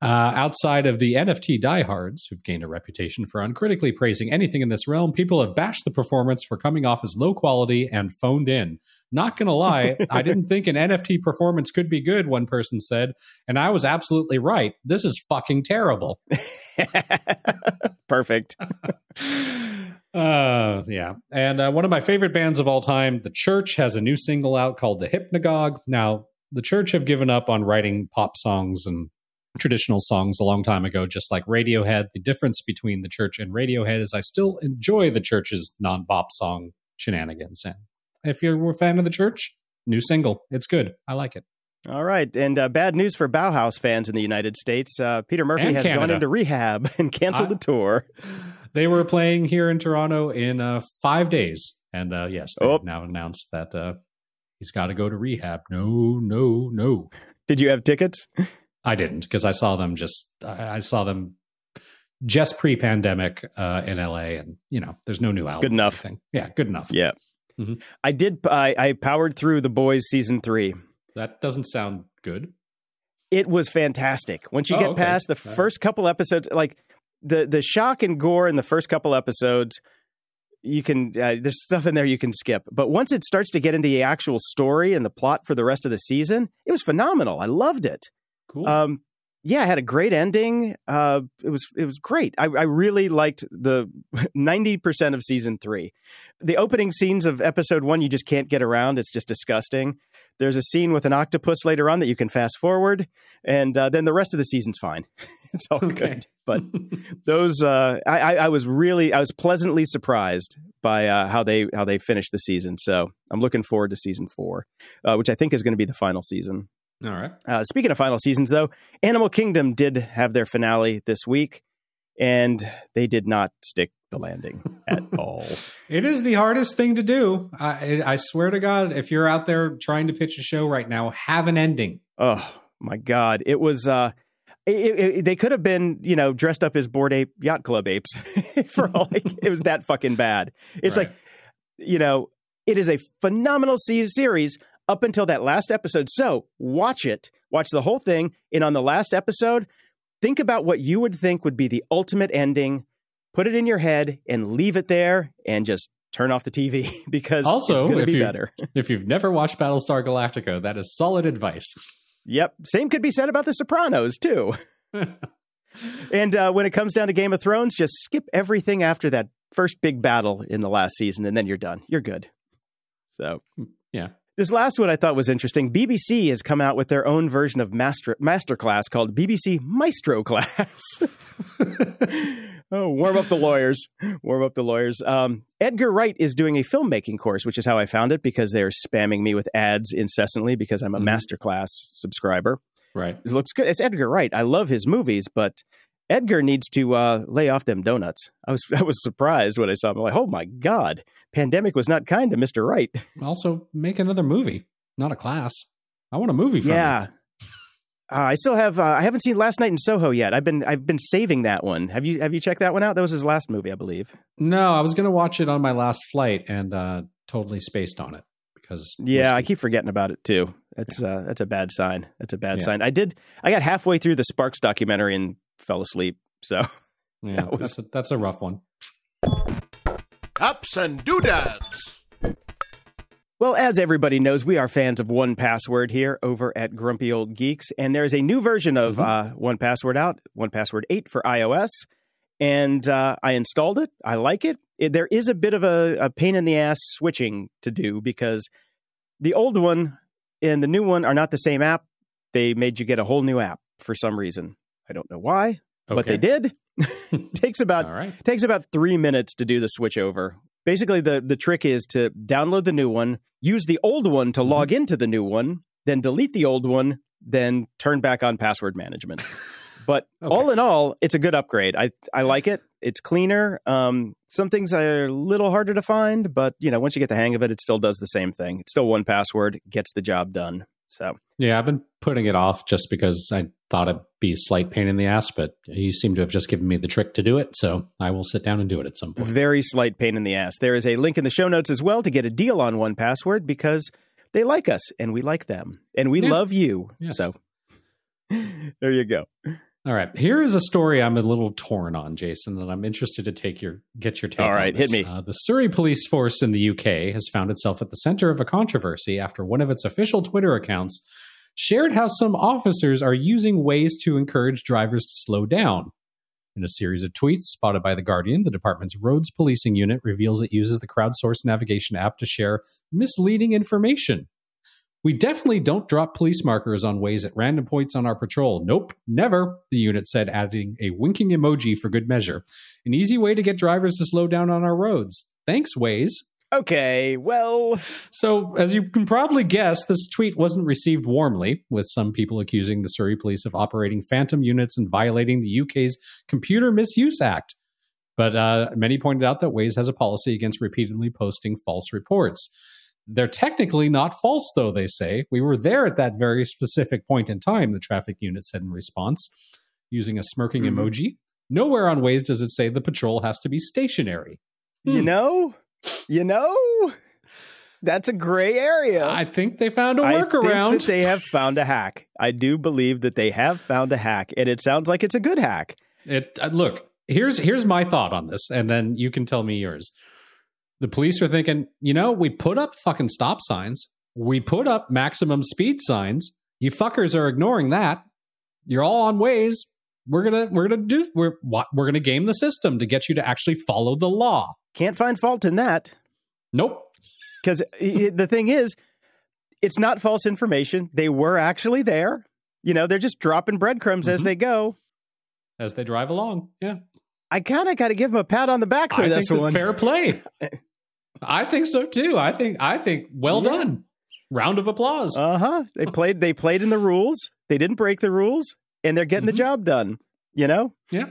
Outside of the NFT diehards, who've gained a reputation for uncritically praising anything in this realm, people have bashed the performance for coming off as low quality and phoned in. Not going to lie, I didn't think an NFT performance could be good, one person said, and I was absolutely right. This is fucking terrible. Perfect. Yeah. And one of my favorite bands of all time, The Church, has a new single out called The Hypnagogue. Now, The Church have given up on writing pop songs and traditional songs a long time ago, just like Radiohead. The difference between The Church and Radiohead is I still enjoy The Church's non-pop song shenanigans. And if you're a fan of The Church, new single. It's good. I like it. All right. And bad news for Bauhaus fans in the United States. Peter Murphy has gone into rehab and canceled the tour. They were playing here in Toronto in 5 days. And yes, they've now announced that he's got to go to rehab. No. Did you have tickets? I didn't, because I saw them just pre-pandemic in LA, and there's no new album. Good enough. Yeah, good enough. Yeah. Mm-hmm. I powered through The Boys season 3. That doesn't sound good. It was fantastic. Once you get past the first couple episodes, like the shock and gore in the first couple episodes, you can there's stuff in there you can skip. But once it starts to get into the actual story and the plot for the rest of the season, it was phenomenal. I loved it. Cool. Yeah, it had a great ending. It was great. I really liked the 90% of season 3. The opening scenes of episode 1, you just can't get around. It's just disgusting. There's a scene with an octopus later on that you can fast forward, and then the rest of the season's fine. It's all good. But those, I was pleasantly surprised by how they finished the season. So I'm looking forward to season 4, which I think is going to be the final season. All right. Speaking of final seasons, though, Animal Kingdom did have their finale this week, and they did not stick the landing at all. It is the hardest thing to do. I swear to God, if you're out there trying to pitch a show right now, have an ending. Oh, my God. It was... they could have been, dressed up as Bored Ape Yacht Club apes. For all it was that fucking bad. It's right. It is a phenomenal series up until that last episode. So watch it, watch the whole thing. And on the last episode, think about what you would think would be the ultimate ending. Put it in your head and leave it there and just turn off the TV, because also, it's going to be better. If you've never watched Battlestar Galactica, that is solid advice. Yep. Same could be said about The Sopranos, too. And when it comes down to Game of Thrones, just skip everything after that first big battle in the last season, and then you're done. You're good. So, yeah. This last one I thought was interesting. BBC has come out with their own version of masterclass called BBC Maestro Class. Oh, warm up the lawyers. Warm up the lawyers. Edgar Wright is doing a filmmaking course, which is how I found it, because they're spamming me with ads incessantly because I'm a masterclass subscriber. Right. It looks good. It's Edgar Wright. I love his movies, but Edgar needs to lay off them donuts. I was surprised when I saw him. I'm like, oh my God, pandemic was not kind to Mr. Wright. Also, make another movie, not a class. I want a movie from you. I still have. I haven't seen Last Night in Soho yet. I've been saving that one. Have you checked that one out? That was his last movie, I believe. No, I was going to watch it on my last flight and totally spaced on it because I keep forgetting about it too. That's a bad sign. That's a bad sign. I got halfway through the Sparks documentary and fell asleep. So yeah, that's a rough one. Ups and doodads. Well, as everybody knows, we are fans of 1Password here over at Grumpy Old Geeks, and there is a new version of 1Password out, 1Password 8 for iOS, and I installed it. I like it. There is a bit of a pain in the ass switching to do because the old one and the new one are not the same app. They made you get a whole new app for some reason. I don't know why, but they did. Takes about 3 minutes to do the switch over. Basically, the trick is to download the new one, use the old one to log into the new one, then delete the old one, then turn back on password management. But all in all, it's a good upgrade. I like it. It's cleaner. Some things are a little harder to find, but once you get the hang of it, it still does the same thing. It's still 1Password, gets the job done. So yeah, I've been putting it off just because I thought it'd be a slight pain in the ass, but you seem to have just given me the trick to do it. So I will sit down and do it at some point. Very slight pain in the ass. There is a link in the show notes as well to get a deal on 1Password because they like us and we like them and we love you. Yes. So there you go. All right. Here is a story I'm a little torn on, Jason, and I'm interested to get your take on this. All right, hit me. The Surrey police force in the UK has found itself at the center of a controversy after one of its official Twitter accounts shared how some officers are using ways to encourage drivers to slow down. In a series of tweets spotted by The Guardian, the department's roads policing unit reveals it uses the crowdsourced navigation app to share misleading information. We definitely don't drop police markers on ways at random points on our patrol. Nope, never, the unit said, adding a winking emoji for good measure. An easy way to get drivers to slow down on our roads. Thanks, Waze. Okay, well... So, as you can probably guess, this tweet wasn't received warmly, with some people accusing the Surrey police of operating phantom units and violating the UK's Computer Misuse Act. But many pointed out that Waze has a policy against repeatedly posting false reports. They're technically not false, though, they say. We were there at that very specific point in time, the traffic unit said in response, using a smirking emoji. Nowhere on Waze does it say the patrol has to be stationary. You know, that's a gray area. I think they found a workaround. I think that they have found a hack. I do believe that they have found a hack, and it sounds like it's a good hack. Look, here's my thought on this, and then you can tell me yours. The police are thinking, you know, we put up fucking stop signs. We put up maximum speed signs. You fuckers are ignoring that. You're all on Waze. We're gonna game the system to get you to actually follow the law. Can't find fault in that. Nope. Because the thing is, it's not false information. They were actually there. You know, they're just dropping breadcrumbs as they go, as they drive along. Yeah. I kind of got to give him a pat on the back for this one. Fair play. I think so too. I think well done. Round of applause. Uh-huh. They played in the rules. They didn't break the rules, and they're getting the job done, you know? Yeah.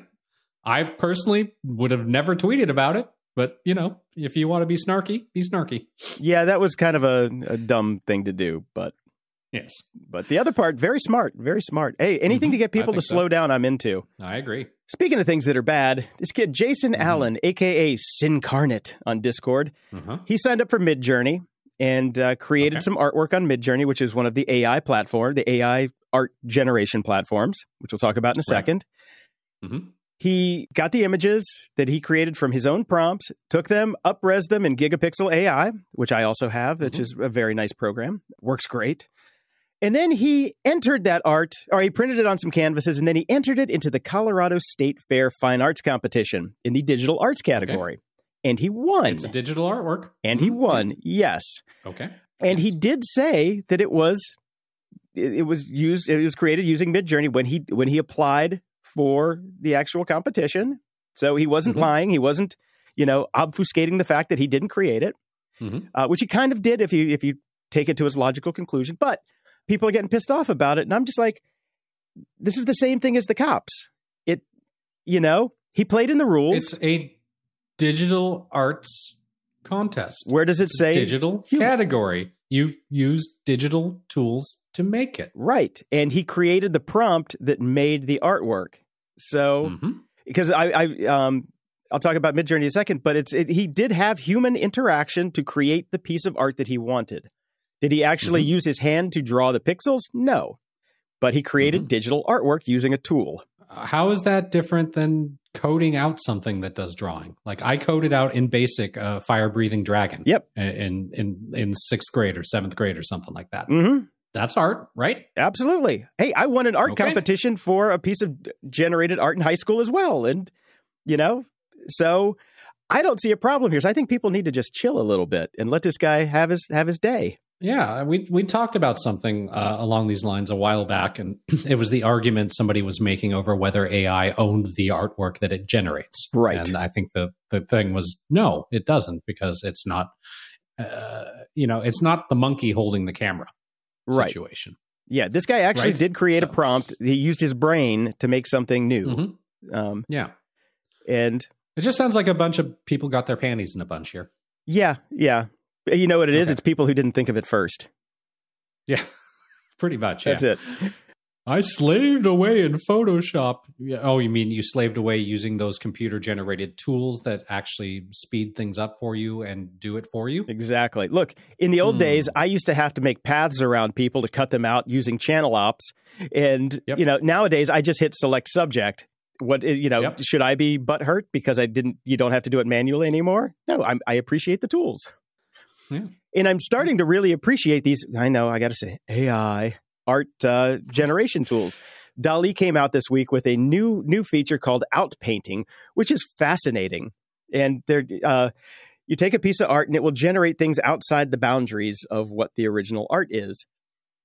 I personally would have never tweeted about it, but you know, if you want to be snarky, be snarky. Yeah, that was kind of a dumb thing to do, but yes. But the other part, very smart, very smart. Hey, anything to get people to slow down, I'm into. I agree. Speaking of things that are bad, this kid, Jason Allen, a.k.a. Sincarnate on Discord, he signed up for Midjourney and created some artwork on Midjourney, which is one of the AI platform, the AI art generation platforms, which we'll talk about in a second. Mm-hmm. He got the images that he created from his own prompts, took them, up-res them in Gigapixel AI, which I also have, which is a very nice program. Works great. And then he entered that art, or he printed it on some canvases, and then he entered it into the Colorado State Fair Fine Arts Competition in the digital arts category. Okay. And he won. It's a digital artwork. And he won, yes. Okay. And he did say that it was created using Midjourney when he applied for the actual competition. So he wasn't lying. He wasn't, you know, obfuscating the fact that he didn't create it, which he kind of did if you take it to its logical conclusion. But people are getting pissed off about it. And I'm just like, this is the same thing as the cops. It, you know, he played in the rules. It's a digital arts contest. Where does it say? Digital category. You use digital tools to make it. Right. And he created the prompt that made the artwork. So, because I'll talk about Midjourney in a second, but he did have human interaction to create the piece of art that he wanted. Did he actually use his hand to draw the pixels? No. But he created digital artwork using a tool. How is that different than coding out something that does drawing? Like I coded out in BASIC a fire-breathing dragon. Yep. In 6th grade or 7th grade or something like that. Mm-hmm. That's art, right? Absolutely. Hey, I won an art competition for a piece of generated art in high school as well. And, you know, so I don't see a problem here. So I think people need to just chill a little bit and let this guy have his day. Yeah, we talked about something along these lines a while back, and it was the argument somebody was making over whether AI owned the artwork that it generates. Right. And I think the thing was, no, it doesn't, because it's not, it's not the monkey holding the camera situation. Right. Yeah, this guy actually did create a prompt. He used his brain to make something new. And it just sounds like a bunch of people got their panties in a bunch here. Yeah, yeah. You know what it is? It's people who didn't think of it first. Yeah, pretty much. Yeah. That's it. I slaved away in Photoshop. Oh, you mean you slaved away using those computer-generated tools that actually speed things up for you and do it for you? Exactly. Look, in the old days, I used to have to make paths around people to cut them out using channel ops. And, you know, nowadays, I just hit select subject. What, you know, should I be butthurt because I didn't, you don't have to do it manually anymore? No, I appreciate the tools. Yeah. And I'm starting to really appreciate these. I know, I got to say, AI art generation tools. DALL-E came out this week with a new feature called outpainting, which is fascinating. And you take a piece of art and it will generate things outside the boundaries of what the original art is.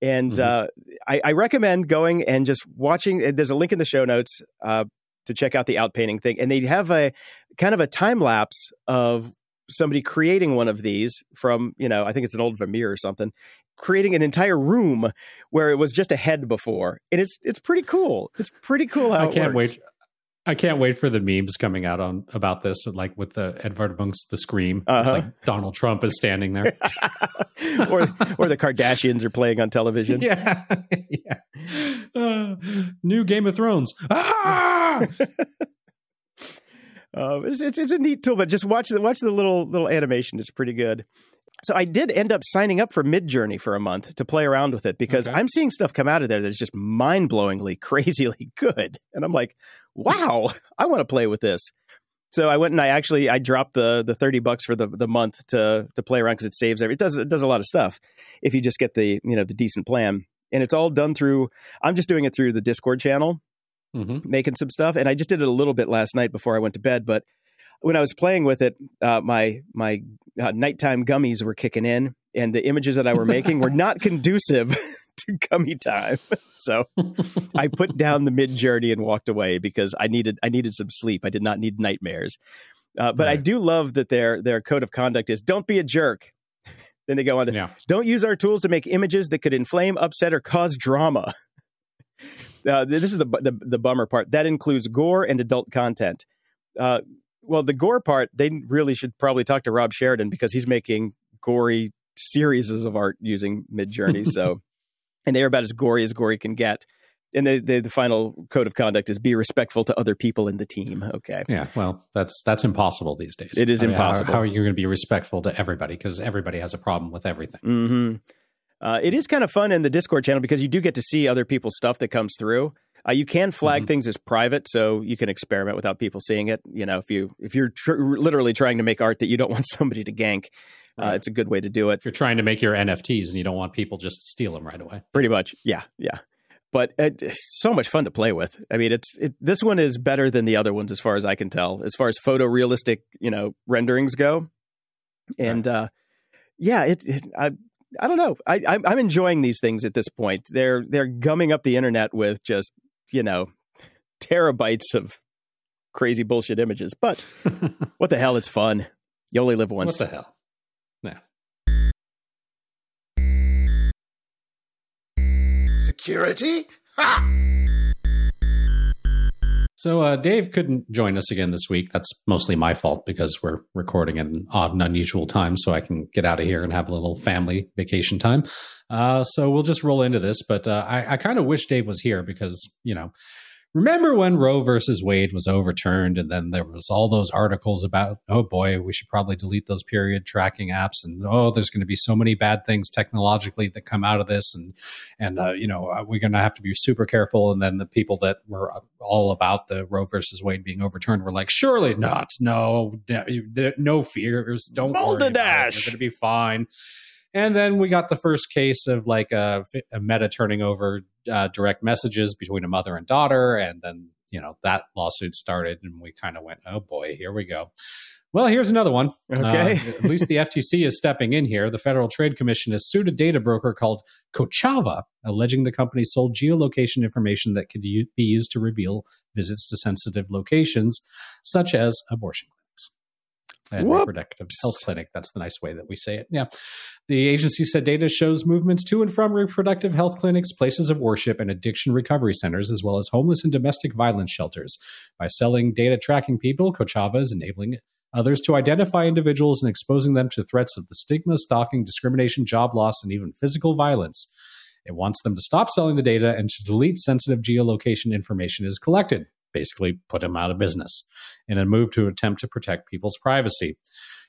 And I recommend going and just watching. There's a link in the show notes to check out the outpainting thing. And they have a kind of a time lapse of somebody creating one of these from, you know, I think it's an old Vermeer or something, creating an entire room where it was just a head before. And it's pretty cool. It's pretty cool how it works. I can't wait for the memes coming out on about this, like with the Edvard Munch's The Scream. It's like Donald Trump is standing there. or the Kardashians are playing on television. Yeah. New Game of Thrones. Ah! It's a neat tool, but just watch the little animation. It's pretty good. So I did end up signing up for Midjourney for a month to play around with it because I'm seeing stuff come out of there that's just mind-blowingly, crazily good. And I'm like, wow, I want to play with this. So I went and I dropped the $30 for the month to play around because it saves it does a lot of stuff if you just get the decent plan. And it's all done through, I'm just doing it through the Discord channel. Mm-hmm. Making some stuff. And I just did it a little bit last night before I went to bed. But when I was playing with it, my nighttime gummies were kicking in and the images that I were making were not conducive to gummy time. So I put down the Midjourney and walked away because I needed some sleep. I did not need nightmares. But right. I do love that their code of conduct is don't be a jerk. Then they go on to don't use our tools to make images that could inflame, upset, or cause drama. This is the bummer part. That includes gore and adult content. Well, the gore part, they really should probably talk to Rob Sheridan because he's making gory series of art using Midjourney. So, and they are about as gory can get. And the final code of conduct is be respectful to other people in the team. Okay. Yeah. Well, that's impossible these days. It is impossible. How are you going to be respectful to everybody? Because everybody has a problem with everything. Mm-hmm. It is kind of fun in the Discord channel because you do get to see other people's stuff that comes through. You can flag things as private, so you can experiment without people seeing it. You know, if you're literally trying to make art that you don't want somebody to gank, it's a good way to do it. If you're trying to make your NFTs and you don't want people just to steal them right away. Pretty much, yeah. But it's so much fun to play with. I mean, this one is better than the other ones as far as I can tell, as far as photorealistic, renderings go. And I don't know. I'm enjoying these things at this point. They're gumming up the internet with just, terabytes of crazy bullshit images. But what the hell? It's fun. You only live once. What the hell? No. Security? Ha! So Dave couldn't join us again this week. That's mostly my fault because we're recording at an odd and unusual time so I can get out of here and have a little family vacation time. So we'll just roll into this. But I kind of wish Dave was here because, remember when Roe versus Wade was overturned and then there was all those articles about, oh boy, we should probably delete those period tracking apps and, oh, there's going to be so many bad things technologically that come out of this and we're going to have to be super careful. And then the people that were all about the Roe versus Wade being overturned were like, surely not. No fears. Don't worry about it. We're going to be fine. And then we got the first case of like a Meta turning over direct messages between a mother and daughter. And then, that lawsuit started and we kind of went, oh boy, here we go. Well, here's another one. Okay. At least the FTC is stepping in here. The Federal Trade Commission has sued a data broker called Kochava, alleging the company sold geolocation information that could be used to reveal visits to sensitive locations, such as abortion clinics. And reproductive health clinic. That's the nice way that we say it. Yeah. The agency said data shows movements to and from reproductive health clinics, places of worship, and addiction recovery centers, as well as homeless and domestic violence shelters. By selling data tracking people, Kochava is enabling others to identify individuals and exposing them to threats of the stigma, stalking, discrimination, job loss, and even physical violence. It wants them to stop selling the data and to delete sensitive geolocation information is collected. Basically, put them out of business in a move to attempt to protect people's privacy.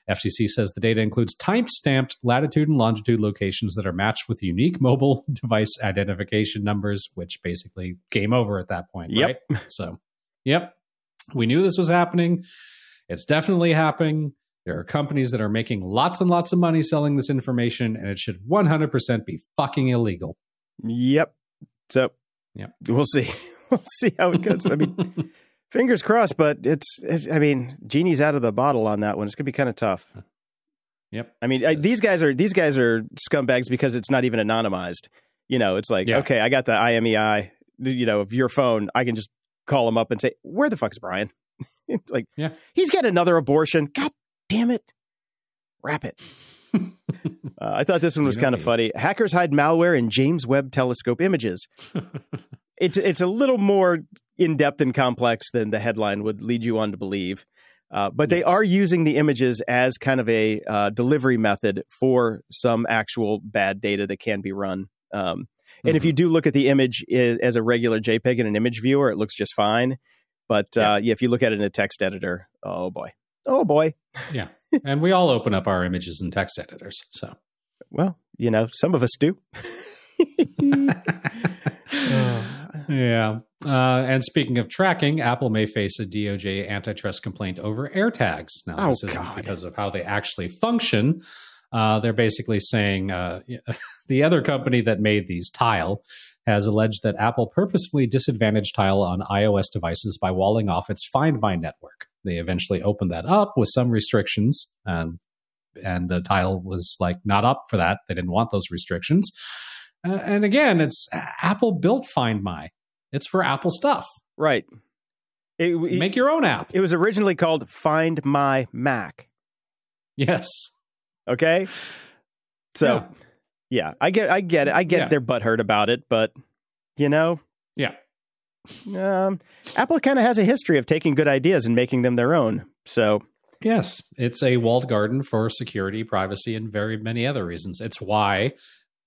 FTC says the data includes time-stamped latitude and longitude locations that are matched with unique mobile device identification numbers, which basically game over at that point, yep. Right? So, yep, we knew this was happening. It's definitely happening. There are companies that are making lots and lots of money selling this information, and it should 100% be fucking illegal. Yep. So, yep. We'll see. We'll see how it goes. I mean, fingers crossed, but it's I mean, genie's out of the bottle on that one. It's going to be kind of tough. Yep. I mean, these guys are scumbags because it's not even anonymized. You know, it's like, okay, I got the IMEI, you know, of your phone. I can just call him up and say, where the fuck's Brian? Like, he's got another abortion. God damn it. Wrap it. I thought this one was kind of funny. Hackers hide malware in James Webb Telescope images. It's a little more in-depth and complex than the headline would lead you on to believe. But they are using the images as kind of a delivery method for some actual bad data that can be run. And if you do look at the image as a regular JPEG in an image viewer, it looks just fine. But if you look at it in a text editor, oh, boy. Oh, boy. Yeah. And we all open up our images in text editors. So, well, you know, some of us do. Yeah. And speaking of tracking, Apple may face a DOJ antitrust complaint over AirTags. Now, this isn't because of how they actually function. They're basically saying the other company that made these, Tile, has alleged that Apple purposefully disadvantaged Tile on iOS devices by walling off its Find My network. They eventually opened that up with some restrictions, and the Tile was like not up for that. They didn't want those restrictions. And again, it's Apple built Find My. It's for Apple stuff. Right. Make your own app. It was originally called Find My Mac. Yes. Okay. So, yeah I get it. I get their butt hurt about it, but, you know. Yeah. Apple kind of has a history of taking good ideas and making them their own. So. Yes. It's a walled garden for security, privacy, and very many other reasons. It's why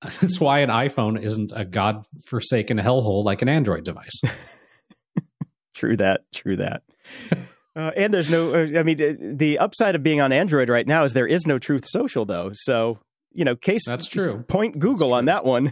an iPhone isn't a godforsaken hellhole like an Android device. True that. And there's no, I mean, the upside of being on Android right now is there is no Truth Social, though. So, you know, that's true. Point Google on that one.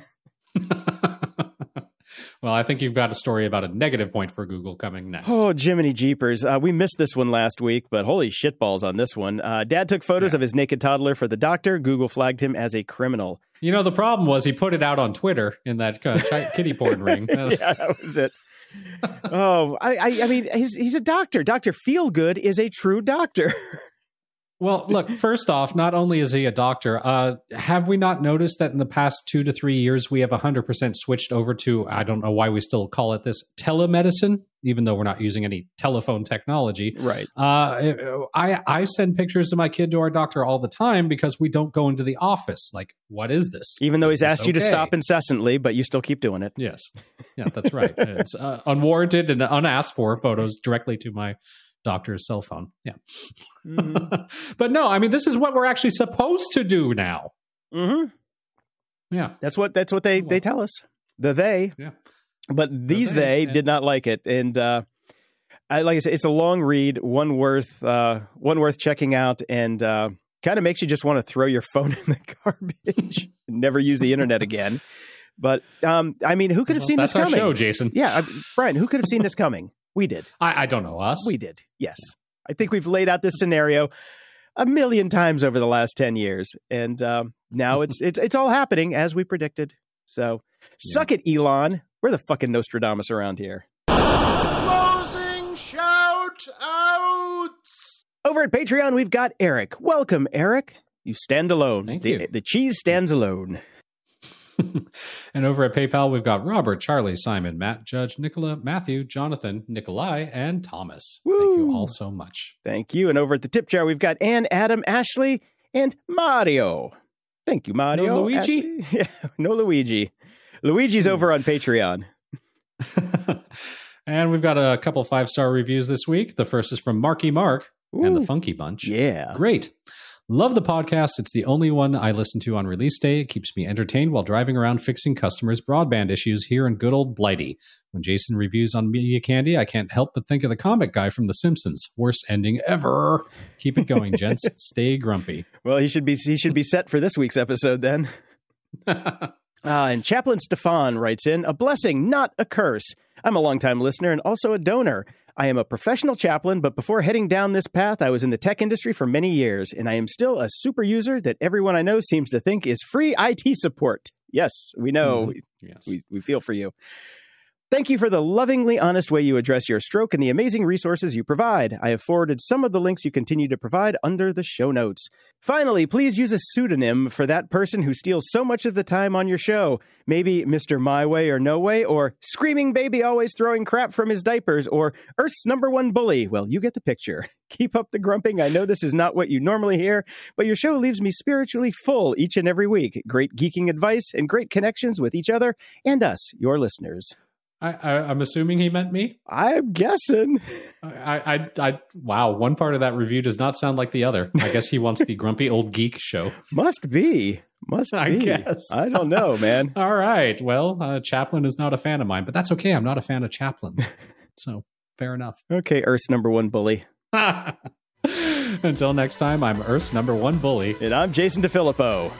Well, I think you've got a story about a negative point for Google coming next. Oh, Jiminy Jeepers. We missed this one last week, but holy shitballs on this one. Dad took photos of his naked toddler for the doctor. Google flagged him as a criminal. You know, the problem was he put it out on Twitter in that kiddie porn ring. That was it. Oh, I mean, he's a doctor. Dr. Feelgood is a true doctor. Well, look, first off, not only is he a doctor, have we not noticed that in the past 2 to 3 years, we have 100% switched over to, I don't know why we still call it this, telemedicine, even though we're not using any telephone technology. Right. I send pictures of my kid to our doctor all the time because we don't go into the office. Like, what is this? Even though he's asked you to stop incessantly, but you still keep doing it. Yes. Yeah, that's right. It's unwarranted and unasked for photos directly to my doctor's cell phone. Yeah. Mm-hmm. But no, I mean, this is what we're actually supposed to do now. Mm-hmm. Yeah. That's what they tell us. Yeah. But they did not like it. And like I said, it's a long read, one worth checking out, and kind of makes you just want to throw your phone in the garbage and never use the internet again. But I mean, who could have seen this coming? That's our show, Jason. Yeah. Brian, who could have seen this coming? We did. I don't know us. We did. Yes. I think we've laid out this scenario a million times over the last 10 years. And now it's all happening as we predicted. So suck it, Elon. We're the fucking Nostradamus around here. Closing shout outs. Over at Patreon, we've got Eric. Welcome, Eric. You stand alone. Thank you. The cheese stands alone. And over at PayPal, we've got Robert, Charlie, Simon, Matt, Judge, Nicola, Matthew, Jonathan, Nikolai, and Thomas. Woo. Thank you all so much. Thank you. And over at the tip jar, we've got Ann, Adam, Ashley, and Mario. Thank you, Mario. No Luigi? Yeah, no Luigi. Luigi's over on Patreon. And we've got a couple 5-star reviews this week. The first is from Marky Mark and the Funky Bunch. Yeah. Great. Love the podcast. It's the only one I listen to on release day. It keeps me entertained while driving around fixing customers' broadband issues here in good old Blighty. When Jason reviews on Media Candy, I can't help but think of the comic guy from The Simpsons. Worst ending ever. Keep it going, gents. Stay grumpy. Well, he should be set for this week's episode then. And Chaplain Stefan writes in, a blessing, not a curse. I'm a longtime listener and also a donor. I am a professional chaplain, but before heading down this path, I was in the tech industry for many years, and I am still a super user that everyone I know seems to think is free IT support. Yes, we know. Yes. We feel for you. Thank you for the lovingly honest way you address your stroke and the amazing resources you provide. I have forwarded some of the links you continue to provide under the show notes. Finally, please use a pseudonym for that person who steals so much of the time on your show. Maybe Mr. My Way or No Way, or Screaming Baby Always Throwing Crap from His Diapers, or Earth's Number One Bully. Well, you get the picture. Keep up the grumping. I know this is not what you normally hear, but your show leaves me spiritually full each and every week. Great geeking advice and great connections with each other and us, your listeners. I'm assuming he meant me. I'm guessing. Wow. One part of that review does not sound like the other. I guess he wants the grumpy old geek show. Must be. I guess. I don't know, man. All right. Well, Chaplin is not a fan of mine, but that's okay. I'm not a fan of Chaplin's. So fair enough. Okay. Earth's number one bully. Until next time, I'm Earth's number one bully. And I'm Jason DeFilippo.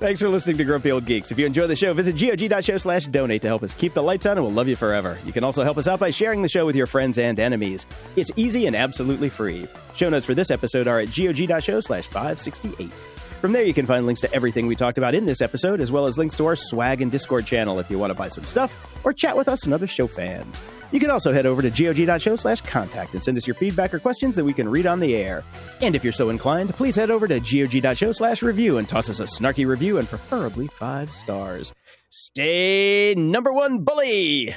Thanks for listening to Grumpy Old Geeks. If you enjoy the show, visit gog.show/donate to help us keep the lights on, and we'll love you forever. You can also help us out by sharing the show with your friends and enemies. It's easy and absolutely free. Show notes for this episode are at gog.show/568. From there, you can find links to everything we talked about in this episode, as well as links to our swag and Discord channel if you want to buy some stuff or chat with us and other show fans. You can also head over to gog.show/contact and send us your feedback or questions that we can read on the air. And if you're so inclined, please head over to gog.show/review and toss us a snarky review, and preferably 5 stars. Stay number one bully!